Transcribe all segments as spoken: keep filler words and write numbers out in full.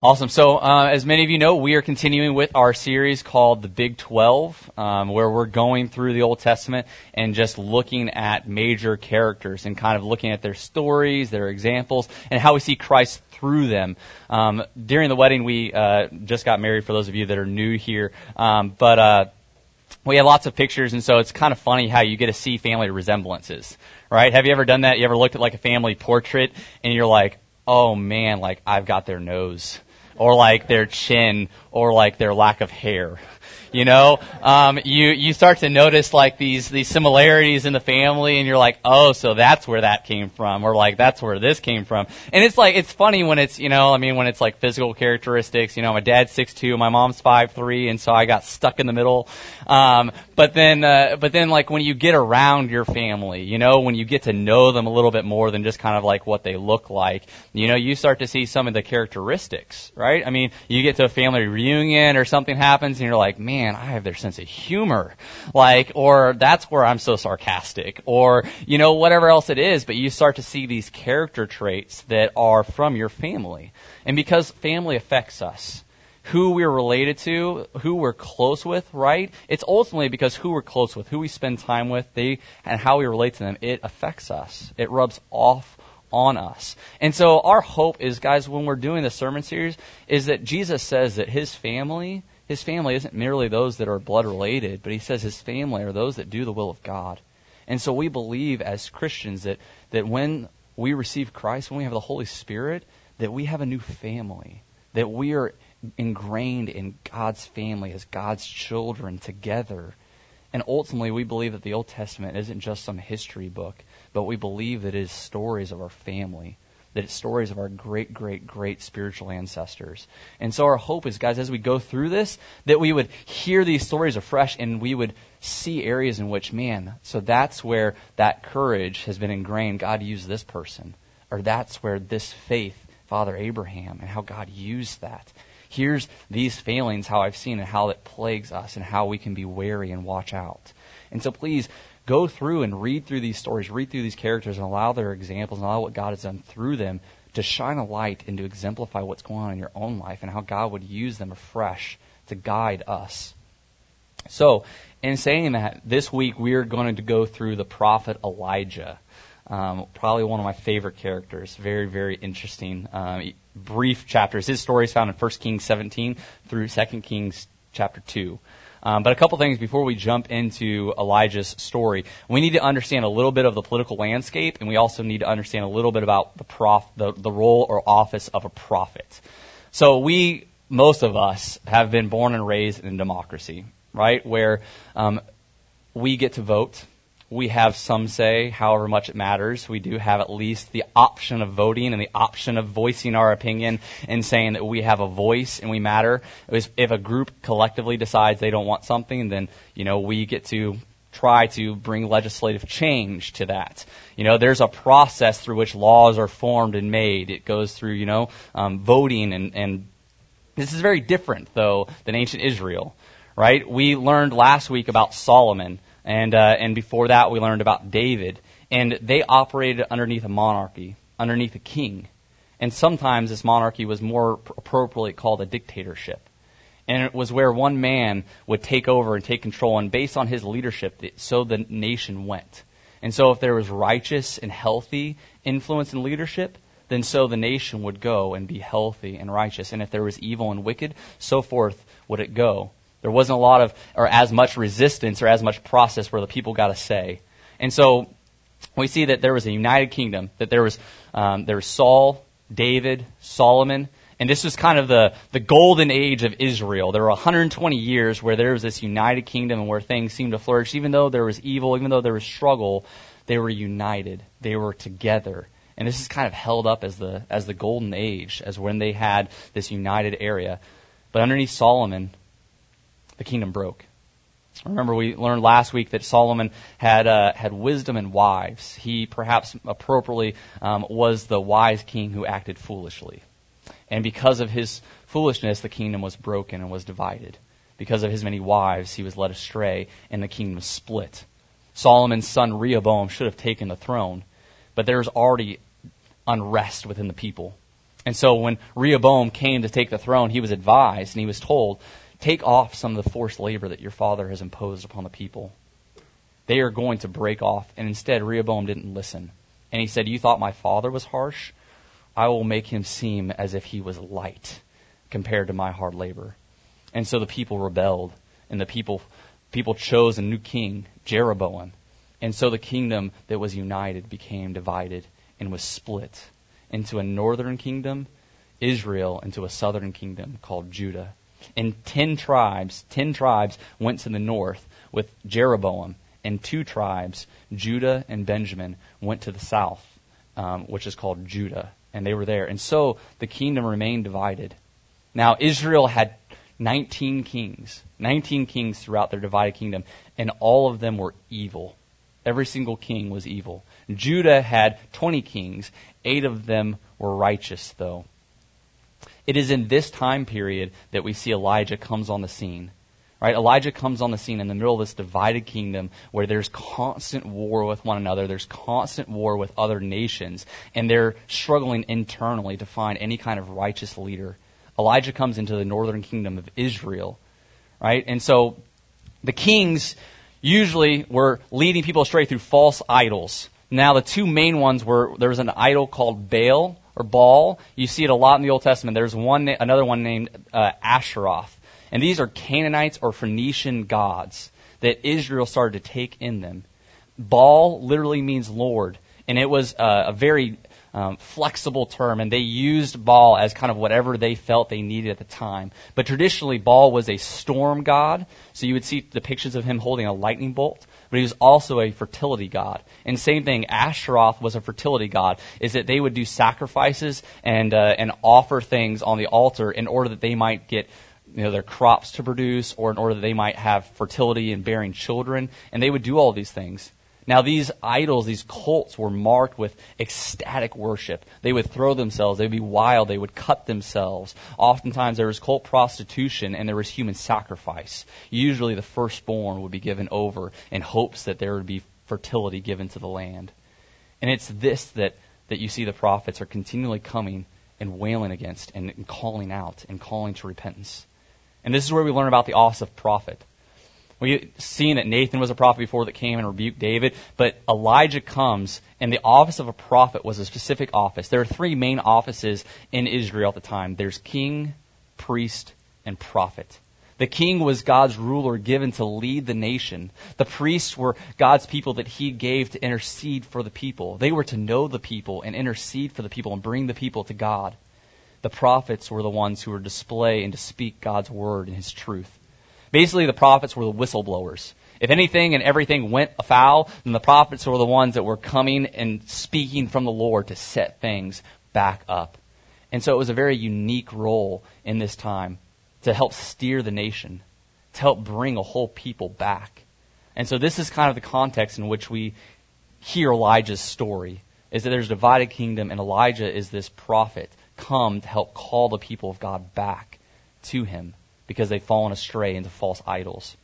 Awesome. So uh, as many of you know, we are continuing with our series called The Big twelve, um, where we're going through the Old Testament and just looking at major characters and kind of looking at their stories, their examples, and how we see Christ through them. Um, during the wedding, we uh, just got married, for those of you that are new here, um, but uh, we had lots of pictures, and so it's kind of funny how you get to see family resemblances, right? Have you ever done that? You ever looked at like a family portrait, and you're like, oh man, like I've got their nose, or like their chin, or like their lack of hair. You know, um, you, you start to notice like these, these similarities in the family, and you're like, oh, so that's where that came from, or like that's where this came from. And it's like, it's funny when it's, you know, I mean, when it's like physical characteristics, you know, my dad's six two, my mom's five three, and so I got stuck in the middle. Um, but then, uh, but then like when you get around your family, you know, when you get to know them a little bit more than just kind of like what they look like, you know, you start to see some of the characteristics, right? I mean, you get to a family reunion or something happens, and you're like, man, Man, I have their sense of humor, like, or that's where I'm so sarcastic, or, you know, whatever else it is. But you start to see these character traits that are from your family. And because family affects us, who we're related to, who we're close with, right? It's ultimately because who we're close with, who we spend time with, they, and how we relate to them, it affects us. It rubs off on us. And so our hope is, guys, when we're doing the sermon series, is that Jesus says that his family His family isn't merely those that are blood related, but he says his family are those that do the will of God. And so we believe as Christians that, that when we receive Christ, when we have the Holy Spirit, that we have a new family, that we are ingrained in God's family as God's children together. And ultimately, we believe that the Old Testament isn't just some history book, but we believe that it is stories of our family, that it's stories of our great, great, great spiritual ancestors. And so our hope is, guys, as we go through this, that we would hear these stories afresh and we would see areas in which, man, so that's where that courage has been ingrained. God used this person. Or that's where this faith, Father Abraham, and how God used that. Here's these failings, how I've seen, and how it plagues us, and how we can be wary and watch out. And so please, go through and read through these stories, read through these characters, and allow their examples and allow what God has done through them to shine a light and to exemplify what's going on in your own life and how God would use them afresh to guide us. So, in saying that, this week we are going to go through the prophet Elijah, um, probably one of my favorite characters. Very, very interesting, um, brief chapters. His story is found in First Kings seventeen through Second Kings chapter two. Um, but a couple things before we jump into Elijah's story. We need to understand a little bit of the political landscape, and we also need to understand a little bit about the prof, the, the role or office of a prophet. So we, most of us, have been born and raised in a democracy, right, where um, we get to vote. We have some say, however much it matters. We do have at least the option of voting and the option of voicing our opinion and saying that we have a voice and we matter. If a group collectively decides they don't want something, then, you know, we get to try to bring legislative change to that. You know, there's a process through which laws are formed and made. It goes through, you know, um, voting and, and this is very different, though, than ancient Israel, right? We learned last week about Solomon. And uh, and before that, we learned about David. And they operated underneath a monarchy, underneath a king. And sometimes this monarchy was more appropriately called a dictatorship. And it was where one man would take over and take control. And based on his leadership, so the nation went. And so if there was righteous and healthy influence and leadership, then so the nation would go and be healthy and righteous. And if there was evil and wicked, so forth would it go. There wasn't a lot of, or as much resistance or as much process where the people got a say. And so we see that there was a united kingdom, that there was um, there was Saul, David, Solomon, and this was kind of the, the golden age of Israel. There were one hundred twenty years where there was this united kingdom and where things seemed to flourish. Even though there was evil, even though there was struggle, they were united. They were together. And this is kind of held up as the as the golden age, as when they had this united area. But underneath Solomon, the kingdom broke. Remember, we learned last week that Solomon had uh, had wisdom and wives. He perhaps appropriately um, was the wise king who acted foolishly. And because of his foolishness, the kingdom was broken and was divided. Because of his many wives, he was led astray and the kingdom was split. Solomon's son Rehoboam should have taken the throne, but there was already unrest within the people. And so when Rehoboam came to take the throne, he was advised and he was told, take off some of the forced labor that your father has imposed upon the people. They are going to break off. And instead, Rehoboam didn't listen. And he said, you thought my father was harsh? I will make him seem as if he was light compared to my hard labor. And so the people rebelled. And the people people chose a new king, Jeroboam. And so the kingdom that was united became divided and was split into a northern kingdom, Israel, into a southern kingdom called Judah. And ten tribes, ten tribes went to the north with Jeroboam, and two tribes, Judah and Benjamin, went to the south, um, which is called Judah, and they were there. And so the kingdom remained divided. Now Israel had nineteen kings, nineteen kings throughout their divided kingdom, and all of them were evil. Every single king was evil. Judah had twenty kings. Eight of them were righteous, though. It is in this time period that we see Elijah comes on the scene. Right? Elijah comes on the scene in the middle of this divided kingdom where there's constant war with one another. There's constant war with other nations. And they're struggling internally to find any kind of righteous leader. Elijah comes into the northern kingdom of Israel. Right? And so the kings usually were leading people astray through false idols. Now the two main ones were, there was an idol called Baal, or Baal. You see it a lot in the Old Testament. There's one, another one named uh, Asherah. And these are Canaanites or Phoenician gods that Israel started to take in them. Baal literally means Lord. And it was uh, a very um, flexible term. And they used Baal as kind of whatever they felt they needed at the time. But traditionally, Baal was a storm god. So you would see depictions of him holding a lightning bolt. But he was also a fertility god. And same thing, Asherah was a fertility god, is that they would do sacrifices and uh, and offer things on the altar in order that they might get, you know, their crops to produce, or in order that they might have fertility and bearing children. And they would do all these things. Now these idols, these cults were marked with ecstatic worship. They would throw themselves. They would be wild. They would cut themselves. Oftentimes there was cult prostitution and there was human sacrifice. Usually the firstborn would be given over in hopes that there would be fertility given to the land. And it's this that, that you see the prophets are continually coming and wailing against and, and calling out and calling to repentance. And this is where we learn about the office of prophet. We've seen that Nathan was a prophet before that came and rebuked David, but Elijah comes, and the office of a prophet was a specific office. There are three main offices in Israel at the time. There's king, priest, and prophet. The king was God's ruler given to lead the nation. The priests were God's people that he gave to intercede for the people. They were to know the people and intercede for the people and bring the people to God. The prophets were the ones who were to display and to speak God's word and his truth. Basically, the prophets were the whistleblowers. If anything and everything went afoul, then the prophets were the ones that were coming and speaking from the Lord to set things back up. And so it was a very unique role in this time to help steer the nation, to help bring a whole people back. And so this is kind of the context in which we hear Elijah's story, is that there's a divided kingdom and Elijah is this prophet come to help call the people of God back to him, because they've fallen astray into false idols.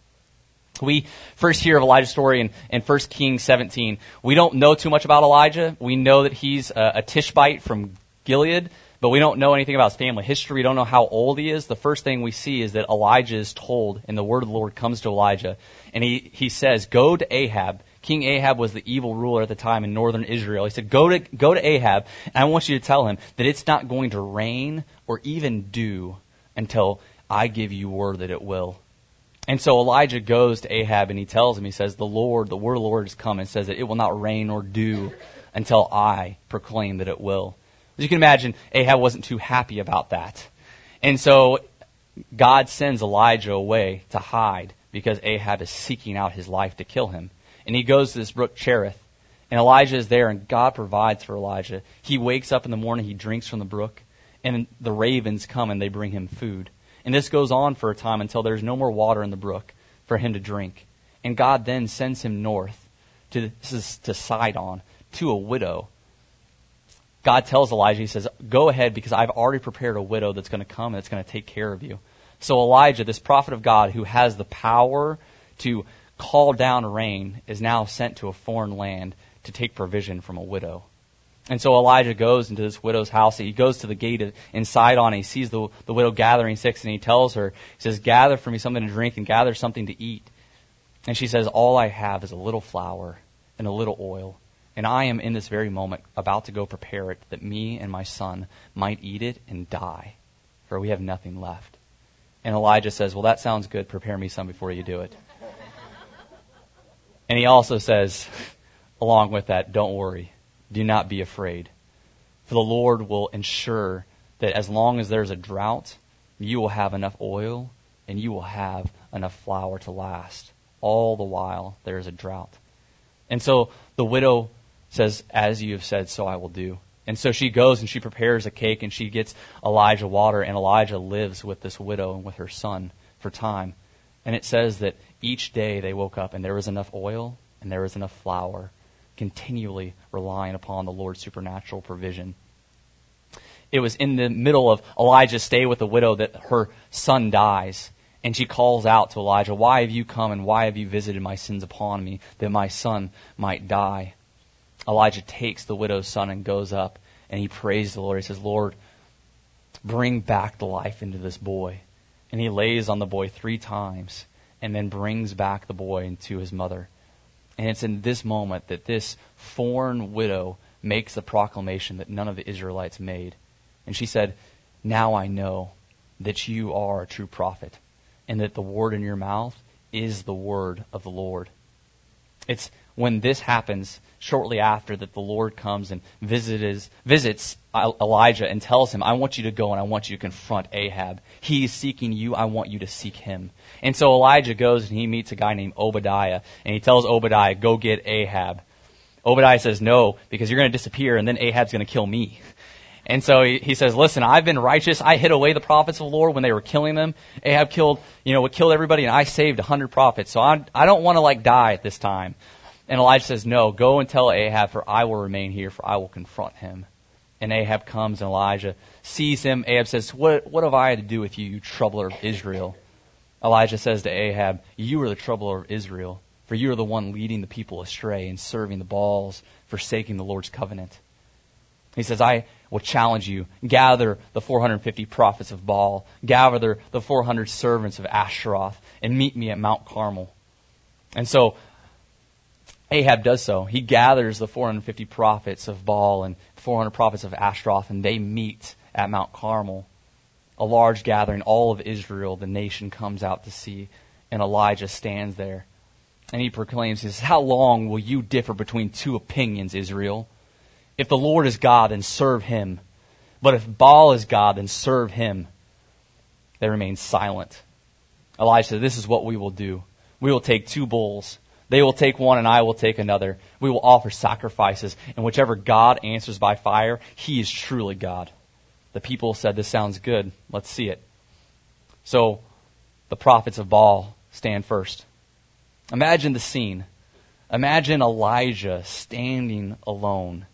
We first hear of Elijah's story in, in First Kings seventeen. We don't know too much about Elijah. We know that he's a, a Tishbite from Gilead, but we don't know anything about his family history. We don't know how old he is. The first thing we see is that Elijah is told, and the word of the Lord comes to Elijah, and he, he says, go to Ahab. King Ahab was the evil ruler at the time in northern Israel. He said, go to, go to Ahab, and I want you to tell him that it's not going to rain or even dew until I give you word that it will. And so Elijah goes to Ahab and he tells him, he says, the Lord, the word of the Lord has come and says that it will not rain or dew until I proclaim that it will. As you can imagine, Ahab wasn't too happy about that. And so God sends Elijah away to hide because Ahab is seeking out his life to kill him. And he goes to this brook Cherith, and Elijah is there, and God provides for Elijah. He wakes up in the morning, he drinks from the brook, and the ravens come and they bring him food. And this goes on for a time until there's no more water in the brook for him to drink. And God then sends him north to, this is to Sidon, to a widow. God tells Elijah, he says, go ahead because I've already prepared a widow that's going to come and it's going to take care of you. So Elijah, this prophet of God who has the power to call down rain, is now sent to a foreign land to take provision from a widow. And so Elijah goes into this widow's house. He goes to the gate in Sidon. He sees the, the widow gathering sticks, and he tells her, he says, gather for me something to drink and gather something to eat. And she says, all I have is a little flour and a little oil, and I am in this very moment about to go prepare it that me and my son might eat it and die, for we have nothing left. And Elijah says, well, that sounds good. Prepare me some before you do it. And he also says, along with that, don't worry. Do not be afraid. For the Lord will ensure that as long as there's a drought, you will have enough oil and you will have enough flour to last. All the while there is a drought. And so the widow says, as you have said, so I will do. And so she goes and she prepares a cake and she gets Elijah water, and Elijah lives with this widow and with her son for time. And it says that each day they woke up and there was enough oil and there was enough flour, continually relying upon the Lord's supernatural provision. It was in the middle of Elijah's stay with the widow that her son dies, and she calls out to Elijah, why have you come and why have you visited my sins upon me, that my son might die? Elijah takes the widow's son and goes up, and he prays the Lord. He says, Lord, bring back the life into this boy. And he lays on the boy three times and then brings back the boy into his mother. And it's in this moment that this foreign widow makes the proclamation that none of the Israelites made. And she said, now I know that you are a true prophet, and that the word in your mouth is the word of the Lord. It's when this happens shortly after that the Lord comes and visits, visits Elijah and tells him, I want you to go and I want you to confront Ahab. He is seeking you. I want you to seek him. And so Elijah goes and he meets a guy named Obadiah, and he tells Obadiah, go get Ahab. Obadiah says, no, because you're going to disappear and then Ahab's going to kill me. And so he, he says, listen, I've been righteous. I hid away the prophets of the Lord when they were killing them. Ahab killed, you know, what killed everybody, and I saved one hundred prophets. So I, I don't want to like die at this time. And Elijah says, no, go and tell Ahab, for I will remain here, for I will confront him. And Ahab comes, and Elijah sees him. Ahab says, what, what have I to do with you, you troubler of Israel? Elijah says to Ahab, you are the troubler of Israel, for you are the one leading the people astray and serving the Baals, forsaking the Lord's covenant. He says, I will challenge you. Gather the four hundred fifty prophets of Baal. Gather the four hundred servants of Asheroth and meet me at Mount Carmel. And so Ahab does so. He gathers the four hundred fifty prophets of Baal and four hundred prophets of Asheroth, and they meet at Mount Carmel. A large gathering, all of Israel, the nation, comes out to see, and Elijah stands there. And he proclaims, he says, how long will you differ between two opinions, Israel? If the Lord is God, then serve him. But if Baal is God, then serve him. They remain silent. Elijah said, this is what we will do. We will take two bulls. They will take one and I will take another. We will offer sacrifices. And whichever God answers by fire, he is truly God. The people said, this sounds good. Let's see it. So the prophets of Baal stand first. Imagine the scene. Imagine Elijah standing alone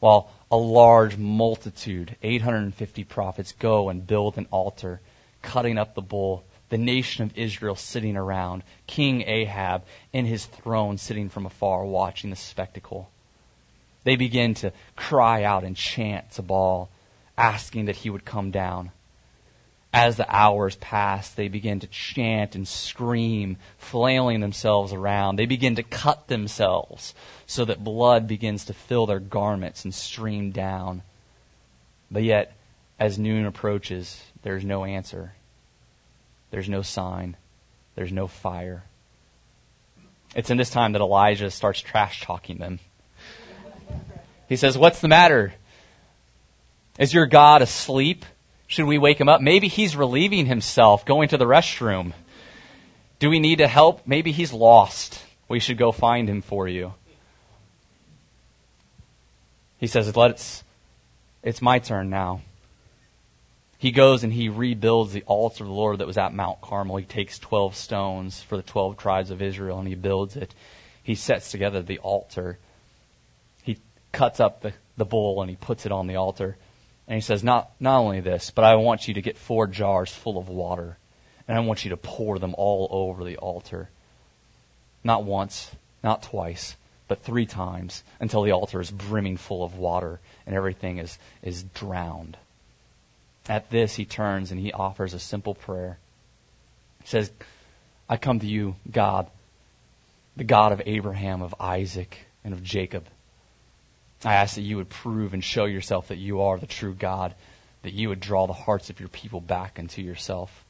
while a large multitude, eight hundred fifty prophets, go and build an altar, cutting up the bull, the nation of Israel sitting around, King Ahab in his throne sitting from afar watching the spectacle. They begin to cry out and chant to Baal, asking that he would come down. As the hours pass, they begin to chant and scream, flailing themselves around. They begin to cut themselves so that blood begins to fill their garments and stream down. But yet, as noon approaches, there's no answer. There's no sign. There's no fire. It's in this time that Elijah starts trash talking them. He says, what's the matter? Is your God asleep? Should we wake him up? Maybe he's relieving himself, going to the restroom. Do we need to help? Maybe he's lost. We should go find him for you. He says, Let's, it's my turn now. He goes and he rebuilds the altar of the Lord that was at Mount Carmel. He takes twelve stones for the twelve tribes of Israel and he builds it. He sets together the altar. He cuts up the, the bull and he puts it on the altar. And he says, not, not only this, but I want you to get four jars full of water, and I want you to pour them all over the altar. Not once, not twice, but three times until the altar is brimming full of water and everything is, is drowned. At this, he turns and he offers a simple prayer. He says, I come to you, God, the God of Abraham, of Isaac, and of Jacob. I ask that you would prove and show yourself that you are the true God, that you would draw the hearts of your people back into yourself.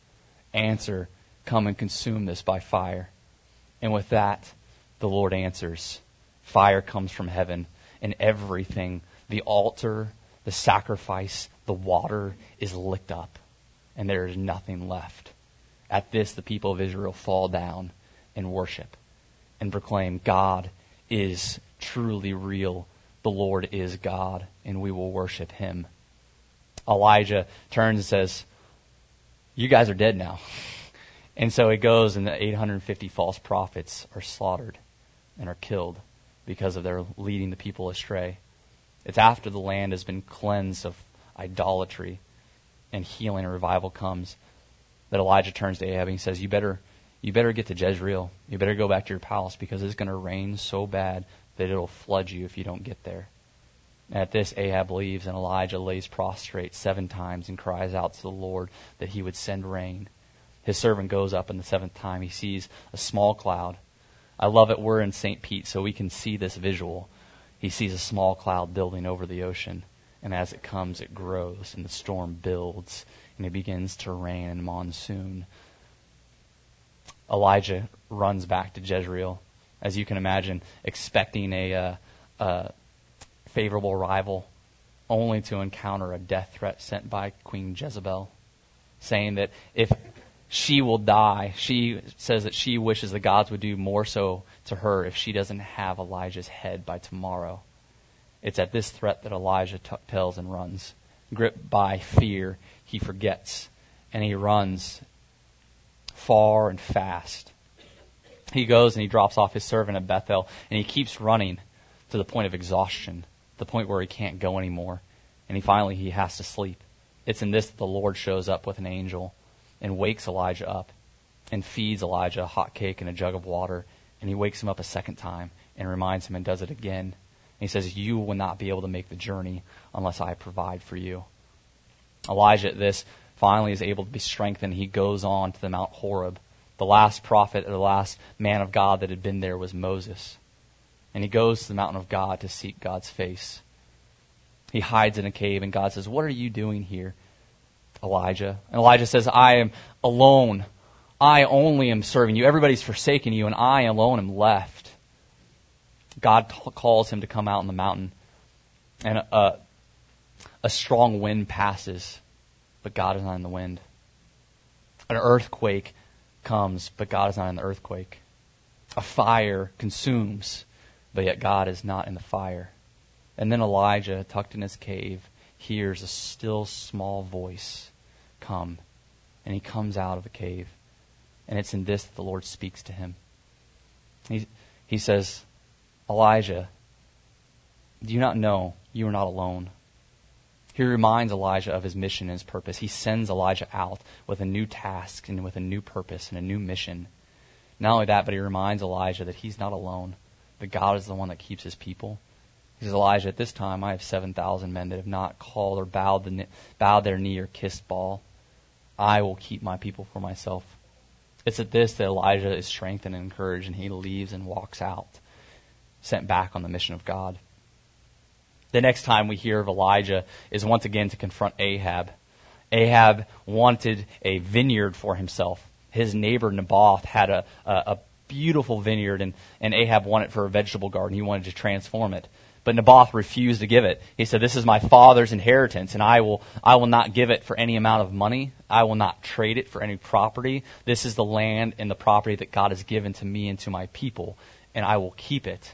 Answer, come and consume this by fire. And with that, the Lord answers. Fire comes from heaven, and everything, the altar, the sacrifice, the water is licked up, and there is nothing left. At this, the people of Israel fall down and worship and proclaim, God is truly real. The Lord is God, and we will worship him. Elijah turns and says, you guys are dead now. And so it goes, and the eight hundred fifty false prophets are slaughtered and are killed because of their leading the people astray. It's after the land has been cleansed of idolatry and healing and revival comes that Elijah turns to Ahab and he says, you better, you better get to Jezreel. You better go back to your palace because it's going to rain so bad that it'll flood you if you don't get there. At this, Ahab leaves, and Elijah lays prostrate seven times and cries out to the Lord that he would send rain. His servant goes up, and the seventh time he sees a small cloud. I love it. We're in Saint Pete, so we can see this visual. He sees a small cloud building over the ocean, and as it comes, it grows, and the storm builds, and it begins to rain and monsoon. Elijah runs back to Jezreel, as you can imagine, expecting a uh, uh, favorable rival, only to encounter a death threat sent by Queen Jezebel, saying that if she will die, she says that she wishes the gods would do more so to her if she doesn't have Elijah's head by tomorrow. It's at this threat that Elijah tells and runs. Gripped by fear, he forgets, and he runs far and fast. He goes and he drops off his servant at Bethel, and he keeps running to the point of exhaustion, the point where he can't go anymore. And he finally, he has to sleep. It's in this that the Lord shows up with an angel and wakes Elijah up and feeds Elijah a hot cake and a jug of water. And he wakes him up a second time and reminds him and does it again. And he says, you will not be able to make the journey unless I provide for you. Elijah at this finally is able to be strengthened. He goes on to the Mount Horeb. The last prophet, or the last man of God that had been there was Moses. And he goes to the mountain of God to seek God's face. He hides in a cave, and God says, what are you doing here, Elijah? And Elijah says, I am alone. I only am serving you. Everybody's forsaken you, and I alone am left. God t- calls him to come out on the mountain, and a, a, a strong wind passes, but God is not in the wind. An earthquake comes, but God is not in the earthquake. A fire consumes, but yet God is not in the fire. And then Elijah, tucked in his cave, hears a still small voice come, and he comes out of the cave. And it's in this that the Lord speaks to him. He, he says, Elijah, do you not know you are not alone? He reminds Elijah of his mission and his purpose. He sends Elijah out with a new task and with a new purpose and a new mission. Not only that, but he reminds Elijah that he's not alone, that God is the one that keeps his people. He says, Elijah, at this time I have seven thousand men that have not called or bowed, the, bowed their knee or kissed Baal. I will keep my people for myself. It's at this that Elijah is strengthened and encouraged, and he leaves and walks out, sent back on the mission of God. The next time we hear of Elijah is once again to confront Ahab. Ahab wanted a vineyard for himself. His neighbor Naboth had a, a, a beautiful vineyard, and, and Ahab wanted it for a vegetable garden. He wanted to transform it. But Naboth refused to give it. He said, this is my father's inheritance, and I will I will not give it for any amount of money. I will not trade it for any property. This is the land and the property that God has given to me and to my people, and I will keep it.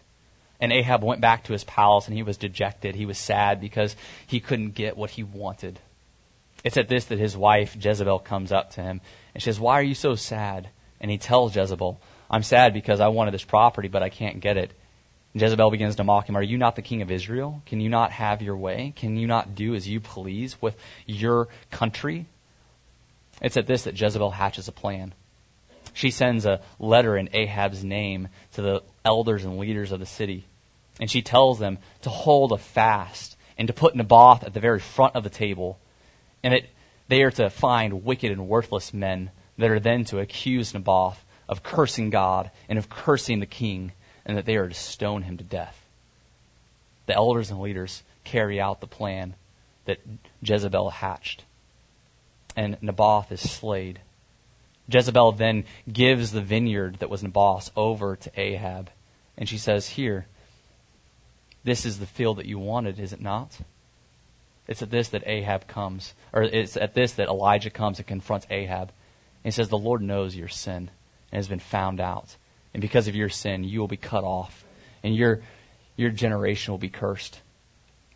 And Ahab went back to his palace, and he was dejected. He was sad because he couldn't get what he wanted. It's at this that his wife, Jezebel, comes up to him, and she says, why are you so sad? And he tells Jezebel, I'm sad because I wanted this property, but I can't get it. And Jezebel begins to mock him. Are you not the king of Israel? Can you not have your way? Can you not do as you please with your country? It's at this that Jezebel hatches a plan. She sends a letter in Ahab's name to the elders and leaders of the city. And she tells them to hold a fast and to put Naboth at the very front of the table. And that they are to find wicked and worthless men that are then to accuse Naboth of cursing God and of cursing the king, and that they are to stone him to death. The elders and leaders carry out the plan that Jezebel hatched, and Naboth is slayed. Jezebel then gives the vineyard that was Naboth's over to Ahab, and she says, "Here, this is the field that you wanted, is it not?" It's at this that Ahab comes, or it's at this that Elijah comes and confronts Ahab, and he says, "The Lord knows your sin and has been found out, and because of your sin, you will be cut off, and your your generation will be cursed.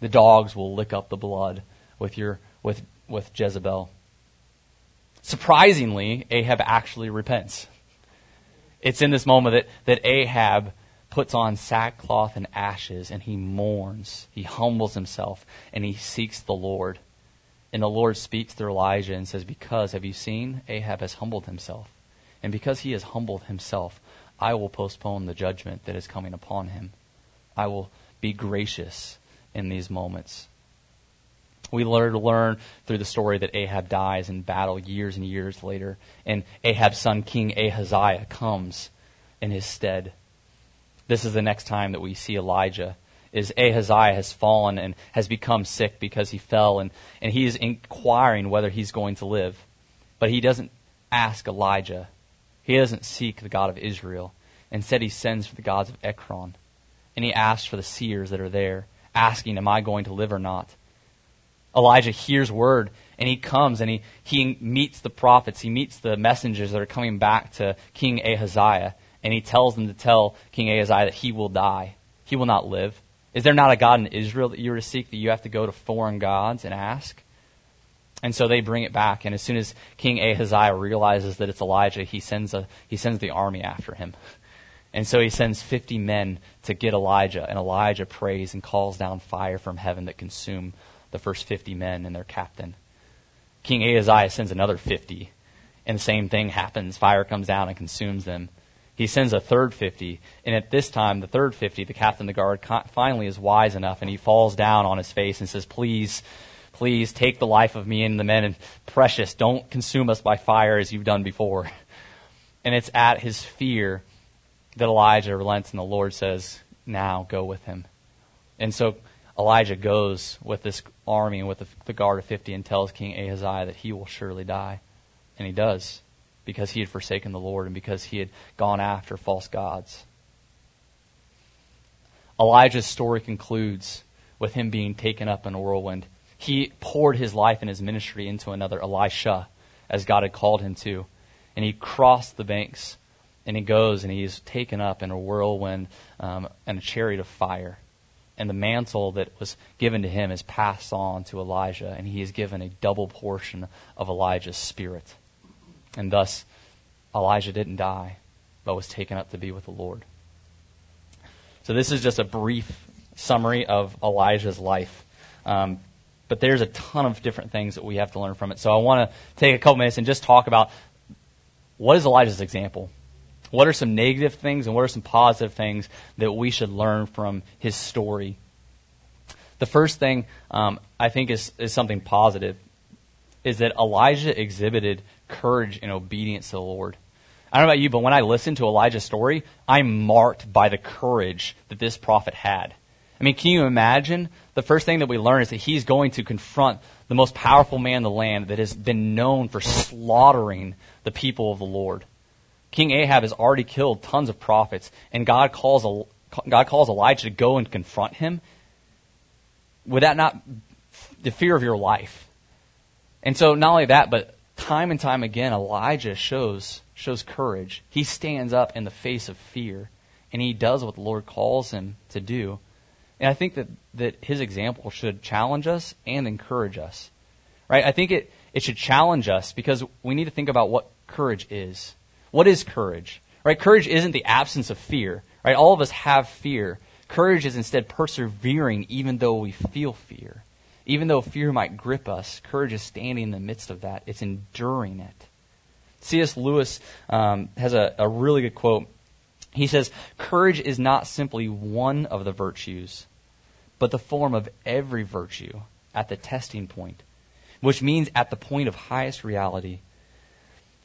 The dogs will lick up the blood with your with with Jezebel." Surprisingly, Ahab actually repents. It's in this moment that, that Ahab puts on sackcloth and ashes, and he mourns, he humbles himself, and he seeks the Lord. And the Lord speaks through Elijah and says, "Because, have you seen? Ahab has humbled himself. And because he has humbled himself, I will postpone the judgment that is coming upon him. I will be gracious in these moments." We learn to learn through the story that Ahab dies in battle years and years later, and Ahab's son, King Ahaziah, comes in his stead. This is the next time that we see Elijah, is Ahaziah has fallen and has become sick because he fell, and, and he is inquiring whether he's going to live. But he doesn't ask Elijah. He doesn't seek the God of Israel. Instead, he sends for the gods of Ekron, and he asks for the seers that are there, asking, "Am I going to live or not?" Elijah hears word, and he comes, and he, he meets the prophets. He meets the messengers that are coming back to King Ahaziah, and he tells them to tell King Ahaziah that he will die. He will not live. Is there not a God in Israel that you are to seek, that you have to go to foreign gods and ask? And so they bring it back, and as soon as King Ahaziah realizes that it's Elijah, he sends a he sends the army after him. And so he sends fifty men to get Elijah, and Elijah prays and calls down fire from heaven that consume the first fifty men and their captain. King Ahaziah sends another fifty, and the same thing happens. Fire comes down and consumes them. He sends a third fifty, and at this time, the third fifty, the captain of the guard, finally is wise enough, and he falls down on his face and says, "Please, Please take the life of me and the men, and precious, don't consume us by fire as you've done before." And it's at his fear that Elijah relents, and the Lord says, "Now go with him." And so Elijah goes with this army and with the, the guard of fifty and tells King Ahaziah that he will surely die. And he does, because he had forsaken the Lord and because he had gone after false gods. Elijah's story concludes with him being taken up in a whirlwind. He poured his life and his ministry into another, Elisha, as God had called him to. And he crossed the banks, and he goes, and he is taken up in a whirlwind um, and a chariot of fire. And the mantle that was given to him is passed on to Elijah, and he is given a double portion of Elijah's spirit. And thus, Elijah didn't die, but was taken up to be with the Lord. So this is just a brief summary of Elijah's life. Um But there's a ton of different things that we have to learn from it. So I want to take a couple minutes and just talk about, what is Elijah's example? What are some negative things and what are some positive things that we should learn from his story? The first thing um, I think is, is something positive, is that Elijah exhibited courage and obedience to the Lord. I don't know about you, but when I listen to Elijah's story, I'm marked by the courage that this prophet had. I mean, can you imagine? The first thing that we learn is that he's going to confront the most powerful man in the land that has been known for slaughtering the people of the Lord. King Ahab has already killed tons of prophets, and God calls God calls Elijah to go and confront him. Would that not the fear of your life? And so not only that, but time and time again, Elijah shows shows courage. He stands up in the face of fear, and he does what the Lord calls him to do. And I think that, that his example should challenge us and encourage us, right? I think it, it should challenge us because we need to think about what courage is. What is courage, right? Courage isn't the absence of fear, right? All of us have fear. Courage is instead persevering even though we feel fear. Even though fear might grip us, courage is standing in the midst of that. It's enduring it. C S Lewis um, has a, a really good quote. He says, courage is not simply one of the virtues, but the form of every virtue at the testing point, which means at the point of highest reality.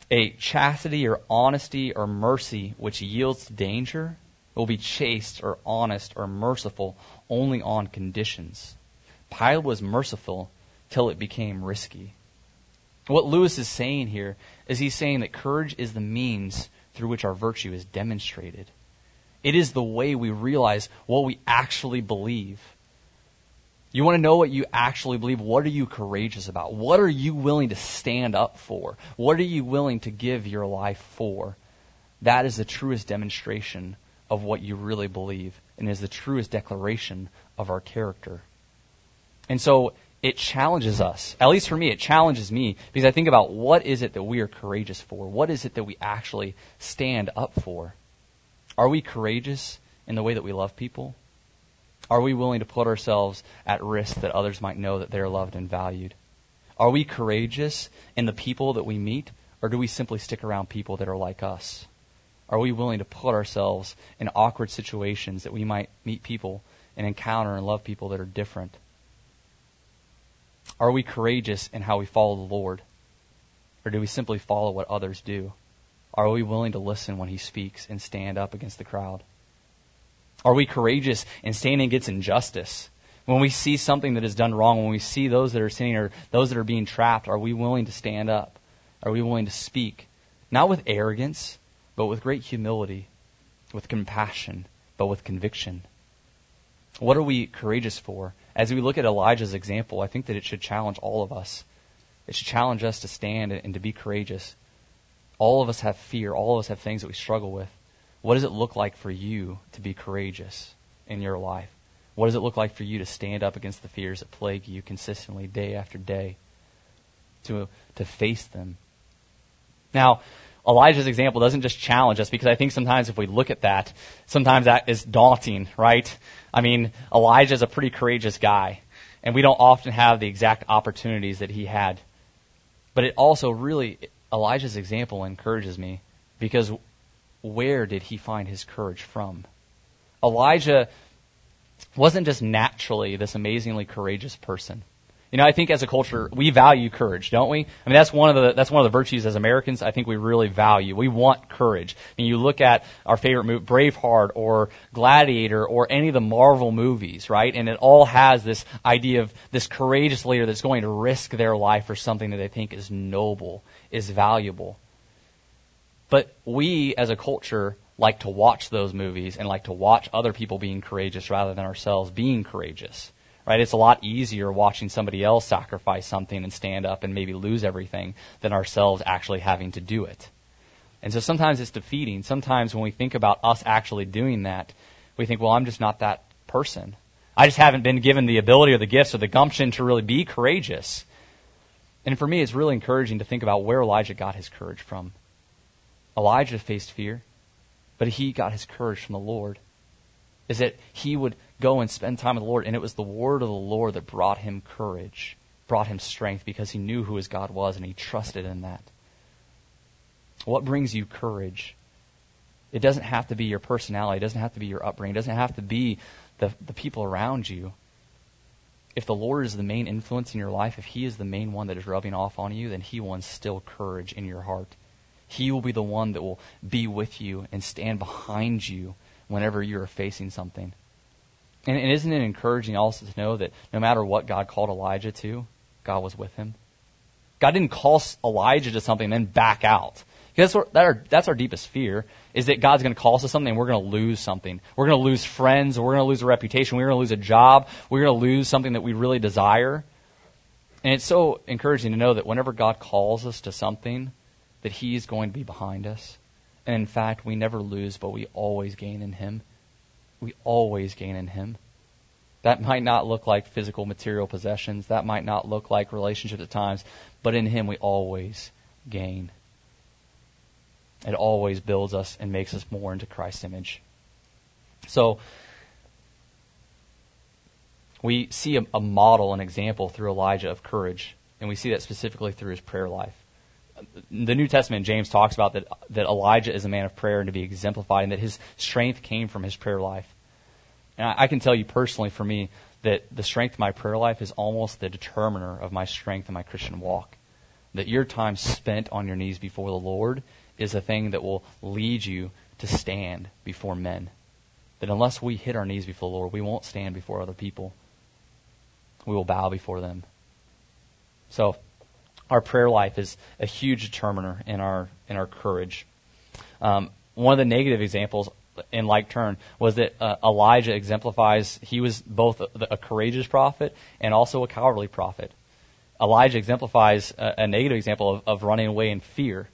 A chastity or honesty or mercy which yields to danger will be chaste or honest or merciful only on conditions. Pilate was merciful till it became risky. What Lewis is saying here is he's saying that courage is the means through which our virtue is demonstrated. It is the way we realize what we actually believe. You want to know what you actually believe? What are you courageous about? What are you willing to stand up for? What are you willing to give your life for? That is the truest demonstration of what you really believe and is the truest declaration of our character. And so it challenges us. At least for me, it challenges me because I think about what is it that we are courageous for? What is it that we actually stand up for? Are we courageous in the way that we love people? Are we willing to put ourselves at risk that others might know that they're loved and valued? Are we courageous in the people that we meet, or do we simply stick around people that are like us? Are we willing to put ourselves in awkward situations that we might meet people and encounter and love people that are different? Are we courageous in how we follow the Lord, or do we simply follow what others do? Are we willing to listen when he speaks and stand up against the crowd? Are we courageous in standing against injustice? When we see something that is done wrong, when we see those that are sinning or those that are being trapped, are we willing to stand up? Are we willing to speak? Not with arrogance, but with great humility, with compassion, but with conviction. What are we courageous for? As we look at Elijah's example, I think that it should challenge all of us. It should challenge us to stand and to be courageous. All of us have fear. All of us have things that we struggle with. What does it look like for you to be courageous in your life? What does it look like for you to stand up against the fears that plague you consistently day after day, to, to face them? Now, Elijah's example doesn't just challenge us, because I think sometimes if we look at that, sometimes that is daunting, right? I mean, Elijah's a pretty courageous guy, and we don't often have the exact opportunities that he had. But it also really, Elijah's example encourages me, because where did he find his courage from? Elijah wasn't just naturally this amazingly courageous person. You know, I think as a culture, we value courage, don't we? I mean, that's one of the that's one of the virtues as Americans I think we really value. We want courage. I mean, you look at our favorite movie, Braveheart or Gladiator or any of the Marvel movies, right? And it all has this idea of this courageous leader that's going to risk their life for something that they think is noble, is valuable. But we, as a culture, like to watch those movies and like to watch other people being courageous rather than ourselves being courageous, right? It's a lot easier watching somebody else sacrifice something and stand up and maybe lose everything than ourselves actually having to do it. And so sometimes it's defeating. Sometimes when we think about us actually doing that, we think, well, I'm just not that person. I just haven't been given the ability or the gifts or the gumption to really be courageous. And for me, it's really encouraging to think about where Elijah got his courage from. Elijah faced fear, but he got his courage from the Lord. Is that he would go and spend time with the Lord, and it was the word of the Lord that brought him courage, brought him strength, because he knew who his God was, and he trusted in that. What brings you courage? It doesn't have to be your personality. It doesn't have to be your upbringing. It doesn't have to be the, the people around you. If the Lord is the main influence in your life, if he is the main one that is rubbing off on you, then he will instill courage in your heart. He will be the one that will be with you and stand behind you whenever you're facing something. And, and isn't it encouraging also to know that no matter what God called Elijah to, God was with him? God didn't call Elijah to something and then back out. Because that's, what, that are, that's our deepest fear, is that God's going to call us to something and we're going to lose something. We're going to lose friends, or we're going to lose a reputation, we're going to lose a job, we're going to lose something that we really desire. And it's so encouraging to know that whenever God calls us to something, that he is going to be behind us. And in fact, we never lose, but we always gain in him. We always gain in him. That might not look like physical material possessions. That might not look like relationships at times. But in him, we always gain. It always builds us and makes us more into Christ's image. So we see a, a model, an example through Elijah of courage. And we see that specifically through his prayer life. the New Testament, James talks about that, that Elijah is a man of prayer and to be exemplified, and that his strength came from his prayer life. And I, I can tell you personally, for me, that the strength of my prayer life is almost the determiner of my strength in my Christian walk. That your time spent on your knees before the Lord is a thing that will lead you to stand before men. That unless we hit our knees before the Lord, we won't stand before other people. We will bow before them. So our prayer life is a huge determiner in our in our courage. Um, one of the negative examples, in like turn, was that uh, Elijah exemplifies, he was both a, a courageous prophet and also a cowardly prophet. Elijah exemplifies a, a negative example of, of running away in fear.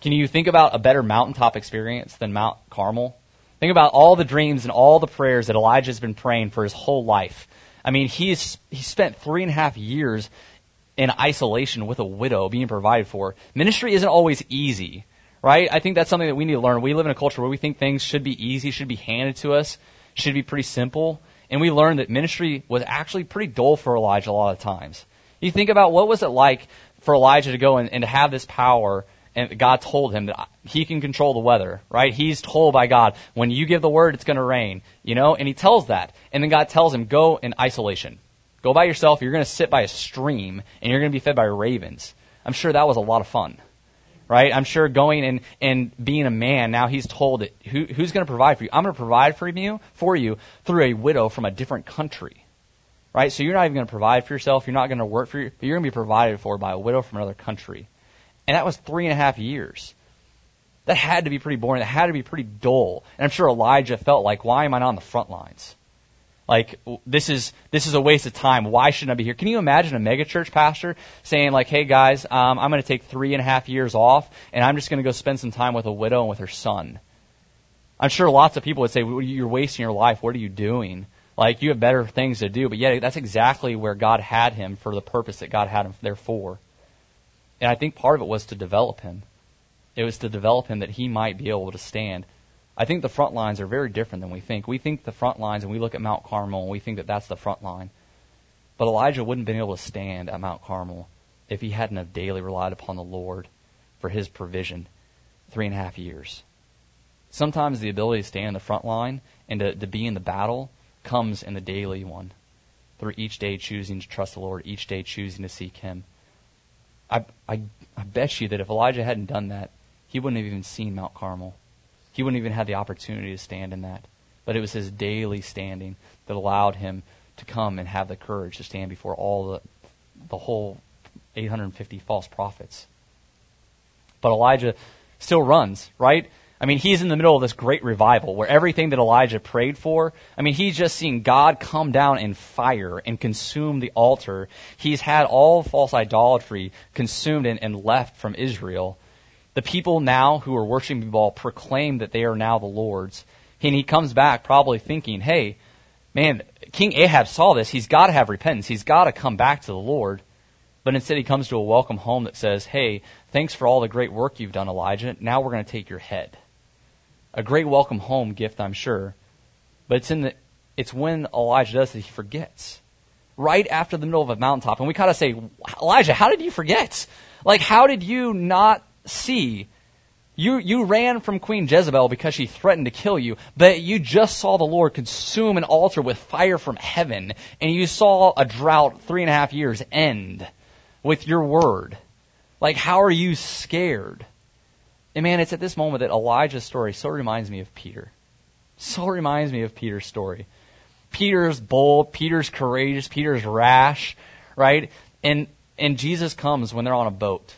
Can you think about a better mountaintop experience than Mount Carmel? Think about all the dreams and all the prayers that Elijah's been praying for his whole life. I mean, he, is, he spent three and a half years in isolation with a widow being provided for. Ministry isn't always easy, right? I think that's something that we need to learn. We live in a culture where we think things should be easy, should be handed to us, should be pretty simple. And we learned that ministry was actually pretty dull for Elijah a lot of times. You think about what was it like for Elijah to go and, and to have this power. And God told him that he can control the weather, right? He's told by God, when you give the word, it's going to rain, you know? And he tells that. And then God tells him, go in isolation. Go by yourself. You're going to sit by a stream, and you're going to be fed by ravens. I'm sure that was a lot of fun, right? I'm sure going and, and being a man, now he's told, that who, who's going to provide for you? I'm going to provide for you, for you through a widow from a different country, right? So you're not even going to provide for yourself. You're not going to work for you. You're going to be provided for by a widow from another country. And that was three and a half years. That had to be pretty boring. That had to be pretty dull. And I'm sure Elijah felt like, why am I not on the front lines? Like, this is this is a waste of time. Why shouldn't I be here? Can you imagine a megachurch pastor saying, like, hey, guys, um, I'm going to take three and a half years off, and I'm just going to go spend some time with a widow and with her son? I'm sure lots of people would say, you're wasting your life. What are you doing? Like, you have better things to do. But yet, that's exactly where God had him, for the purpose that God had him there for. And I think part of it was to develop him. It was to develop him that he might be able to stand. I think the front lines are very different than we think. We think the front lines, and we look at Mount Carmel, and we think that that's the front line. But Elijah wouldn't have been able to stand at Mount Carmel if he hadn't have daily relied upon the Lord for his provision three and a half years. Sometimes the ability to stand in the front line and to, to be in the battle comes in the daily one, through each day choosing to trust the Lord, each day choosing to seek him. I, I I bet you that if Elijah hadn't done that, he wouldn't have even seen Mount Carmel. He wouldn't even have the opportunity to stand in that. But it was his daily standing that allowed him to come and have the courage to stand before all the the whole eight hundred fifty false prophets. But Elijah still runs, right? I mean, he's in the middle of this great revival where everything that Elijah prayed for, I mean, he's just seen God come down in fire and consume the altar. He's had all false idolatry consumed and, and left from Israel. The people now who are worshiping Baal proclaim that they are now the Lord's. And he comes back probably thinking, hey, man, King Ahab saw this. He's got to have repentance. He's got to come back to the Lord. But instead he comes to a welcome home that says, hey, thanks for all the great work you've done, Elijah. Now we're going to take your head. A great welcome home gift, I'm sure. But it's in the it's when Elijah does that he forgets. Right after the middle of a mountaintop. And we kind of say, Elijah, how did you forget? Like, how did you not see? You you ran from Queen Jezebel because she threatened to kill you, but you just saw the Lord consume an altar with fire from heaven, and you saw a drought three and a half years end with your word. Like, how are you scared? And man, it's at this moment that Elijah's story so reminds me of Peter. So reminds me of Peter's story. Peter's bold, Peter's courageous, Peter's rash, right? And and Jesus comes when they're on a boat.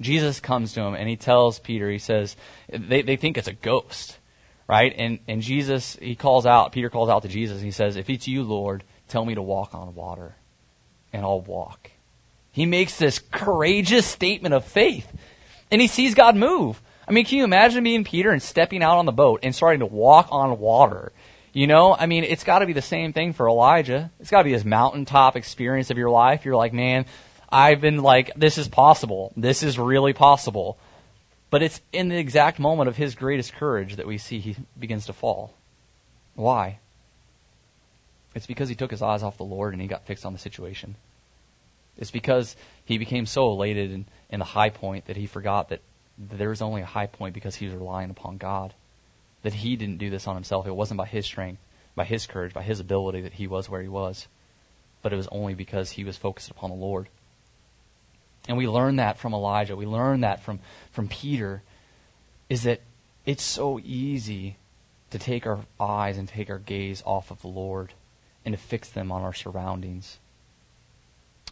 Jesus comes to him and he tells Peter, he says, they, they think it's a ghost, right? And and Jesus, he calls out, Peter calls out to Jesus and he says, if it's you, Lord, tell me to walk on water and I'll walk. He makes this courageous statement of faith. And he sees God move. I mean, can you imagine being Peter and stepping out on the boat and starting to walk on water? You know, I mean, it's got to be the same thing for Elijah. It's got to be this mountaintop experience of your life. You're like, man, I've been like, this is possible. This is really possible. But it's in the exact moment of his greatest courage that we see he begins to fall. Why? It's because he took his eyes off the Lord and he got fixed on the situation. It's because he became so elated in, in the high point that he forgot that there was only a high point because he was relying upon God, that he didn't do this on himself. It wasn't by his strength, by his courage, by his ability that he was where he was, but it was only because he was focused upon the Lord. And we learn that from Elijah. We learn that from, from Peter, is that it's so easy to take our eyes and take our gaze off of the Lord and to fix them on our surroundings.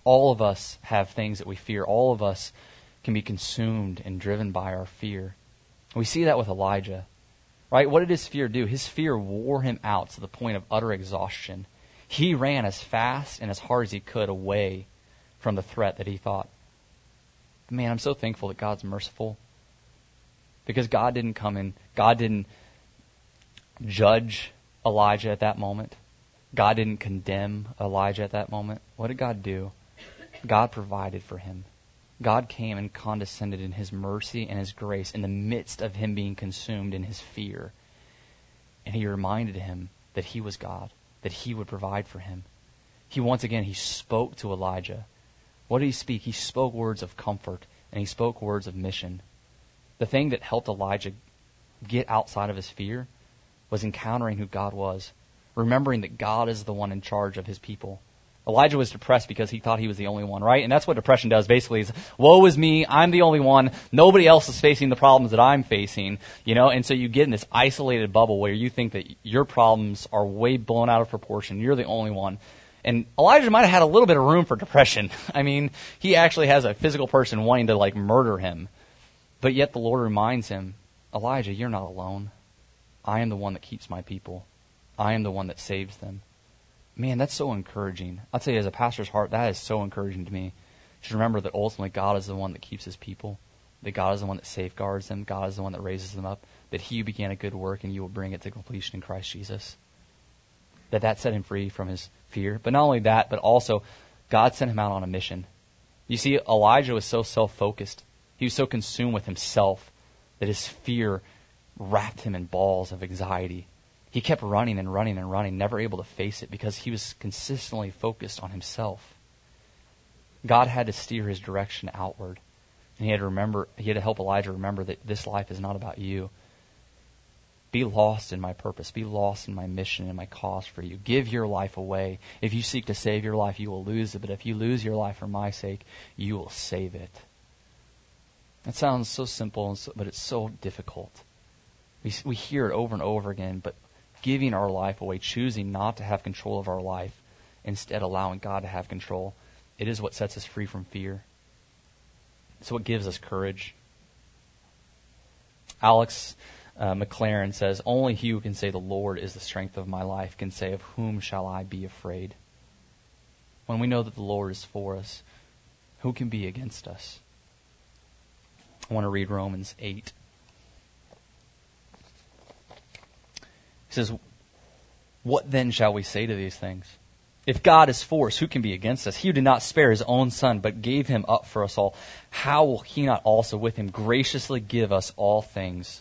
All of us have things that we fear. All of us can be consumed and driven by our fear. We see that with Elijah, right? What did his fear do? His fear wore him out to the point of utter exhaustion. He ran as fast and as hard as he could away from the threat that he thought. Man, I'm so thankful that God's merciful, because God didn't come in. God didn't judge Elijah at that moment. God didn't condemn Elijah at that moment. What did God do? God provided for him. God came and condescended in his mercy and his grace in the midst of him being consumed in his fear. And he reminded him that he was God, that he would provide for him. He once again, he spoke to Elijah. What did he speak? He spoke words of comfort and he spoke words of mission. The thing that helped Elijah get outside of his fear was encountering who God was, remembering that God is the one in charge of his people. Elijah was depressed because he thought he was the only one, right? And that's what depression does basically is, woe is me, I'm the only one, nobody else is facing the problems that I'm facing, you know? And so you get in this isolated bubble where you think that your problems are way blown out of proportion, you're the only one. And Elijah might have had a little bit of room for depression. I mean, he actually has a physical person wanting to like murder him. But yet the Lord reminds him, Elijah, you're not alone. I am the one that keeps my people. I am the one that saves them. Man, that's so encouraging. I'd say as a pastor's heart, that is so encouraging to me. Just remember that ultimately God is the one that keeps his people, that God is the one that safeguards them, God is the one that raises them up, that he who began a good work and you will bring it to completion in Christ Jesus. That that set him free from his fear. But not only that, but also God sent him out on a mission. You see, Elijah was so self-focused. He was so consumed with himself that his fear wrapped him in balls of anxiety. He kept running and running and running, never able to face it because he was consistently focused on himself. God had to steer his direction outward. And he had to remember, he had to help Elijah remember that this life is not about you. Be lost in my purpose. Be lost in my mission and my cause for you. Give your life away. If you seek to save your life, you will lose it. But if you lose your life for my sake, you will save it. That sounds so simple, but it's so difficult. We we hear it over and over again, but giving our life away, choosing not to have control of our life, instead allowing God to have control, it is what sets us free from fear. It's what gives us courage. Alex Uh, McLaren says, only he who can say the Lord is the strength of my life can say, of whom shall I be afraid? When we know that the Lord is for us, who can be against us? I want to read Romans eight. It says, what then shall we say to these things? If God is for us, who can be against us? He who did not spare his own son, but gave him up for us all, how will he not also with him graciously give us all things?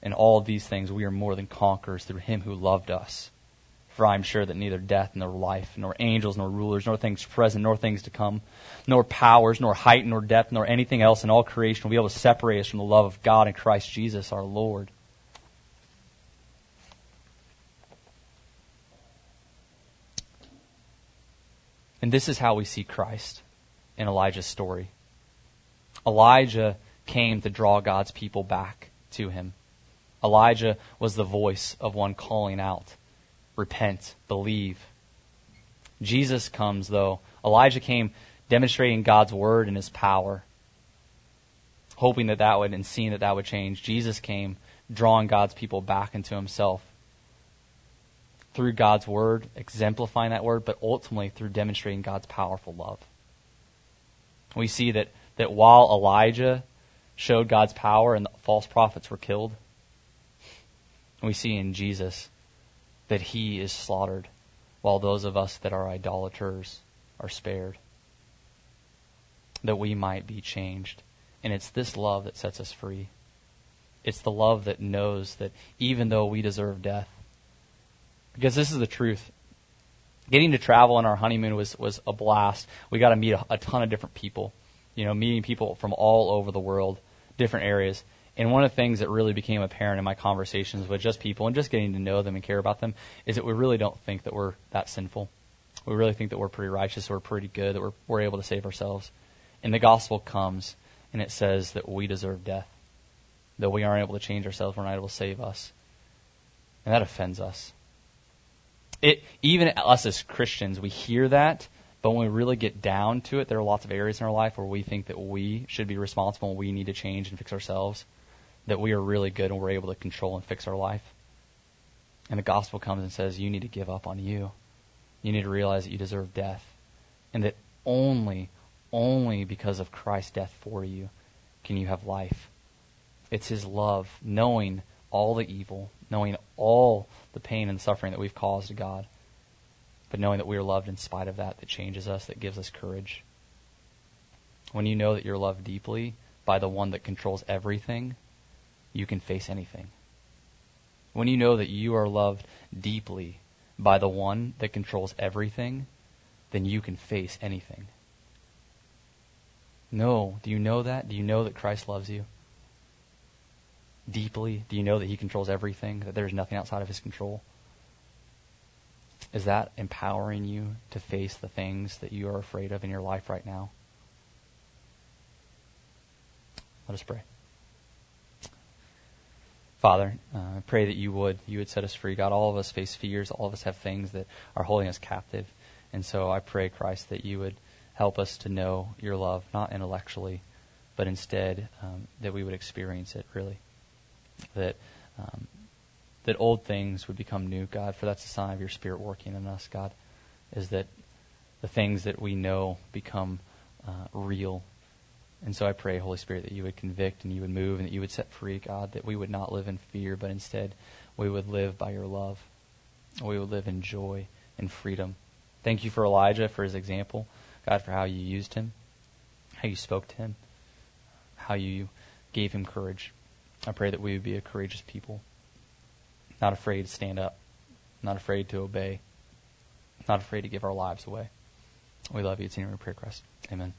In all of these things, we are more than conquerors through him who loved us. For I am sure that neither death nor life, nor angels nor rulers, nor things present, nor things to come, nor powers, nor height, nor depth, nor anything else in all creation will be able to separate us from the love of God in Christ Jesus our Lord. And this is how we see Christ in Elijah's story. Elijah came to draw God's people back to him. Elijah was the voice of one calling out, repent, believe. Jesus comes, though. Elijah came demonstrating God's word and his power, hoping that that would and seeing that that would change. Jesus came drawing God's people back into himself through God's word, exemplifying that word, but ultimately through demonstrating God's powerful love. We see that that while Elijah showed God's power and the false prophets were killed, we see in Jesus that he is slaughtered while those of us that are idolaters are spared, that we might be changed. And it's this love that sets us free. It's the love that knows that even though we deserve death, because this is the truth. Getting to travel on our honeymoon was, was a blast. We got to meet a, a ton of different people, you know, meeting people from all over the world, different areas. And one of the things that really became apparent in my conversations with just people and just getting to know them and care about them is that we really don't think that we're that sinful. We really think that we're pretty righteous, we're pretty good, that we're, we're able to save ourselves. And the gospel comes and it says that we deserve death, that we aren't able to change ourselves, we're not able to save us. And that offends us. It, even us as Christians, we hear that, but when we really get down to it, there are lots of areas in our life where we think that we should be responsible and we need to change and fix ourselves, that we are really good and we're able to control and fix our life. And the gospel comes and says, you need to give up on you. You need to realize that you deserve death, and that only, only because of Christ's death for you can you have life. It's his love, knowing all the evil, knowing all the pain and suffering that we've caused to God, but knowing that we are loved in spite of that, that changes us, that gives us courage. When you know that you're loved deeply by the one that controls everything, you can face anything. When you know that you are loved deeply by the one that controls everything, then you can face anything. No, do you know that? Do you know that Christ loves you deeply? Do you know that he controls everything, that there's nothing outside of his control? Is that empowering you to face the things that you are afraid of in your life right now? Let us pray. Father, uh, I pray that you would you would set us free. God, all of us face fears. All of us have things that are holding us captive. And so I pray, Christ, that you would help us to know your love, not intellectually, but instead um, that we would experience it, really. That um, that old things would become new, God, for that's a sign of your Spirit working in us, God, is that the things that we know become uh, real. And so I pray, Holy Spirit, that you would convict and you would move and that you would set free, God, that we would not live in fear, but instead we would live by your love. We would live in joy and freedom. Thank you for Elijah, for his example, God, for how you used him, how you spoke to him, how you gave him courage. I pray that we would be a courageous people, not afraid to stand up, not afraid to obey, not afraid to give our lives away. We love you. It's in your prayer, Christ. Amen.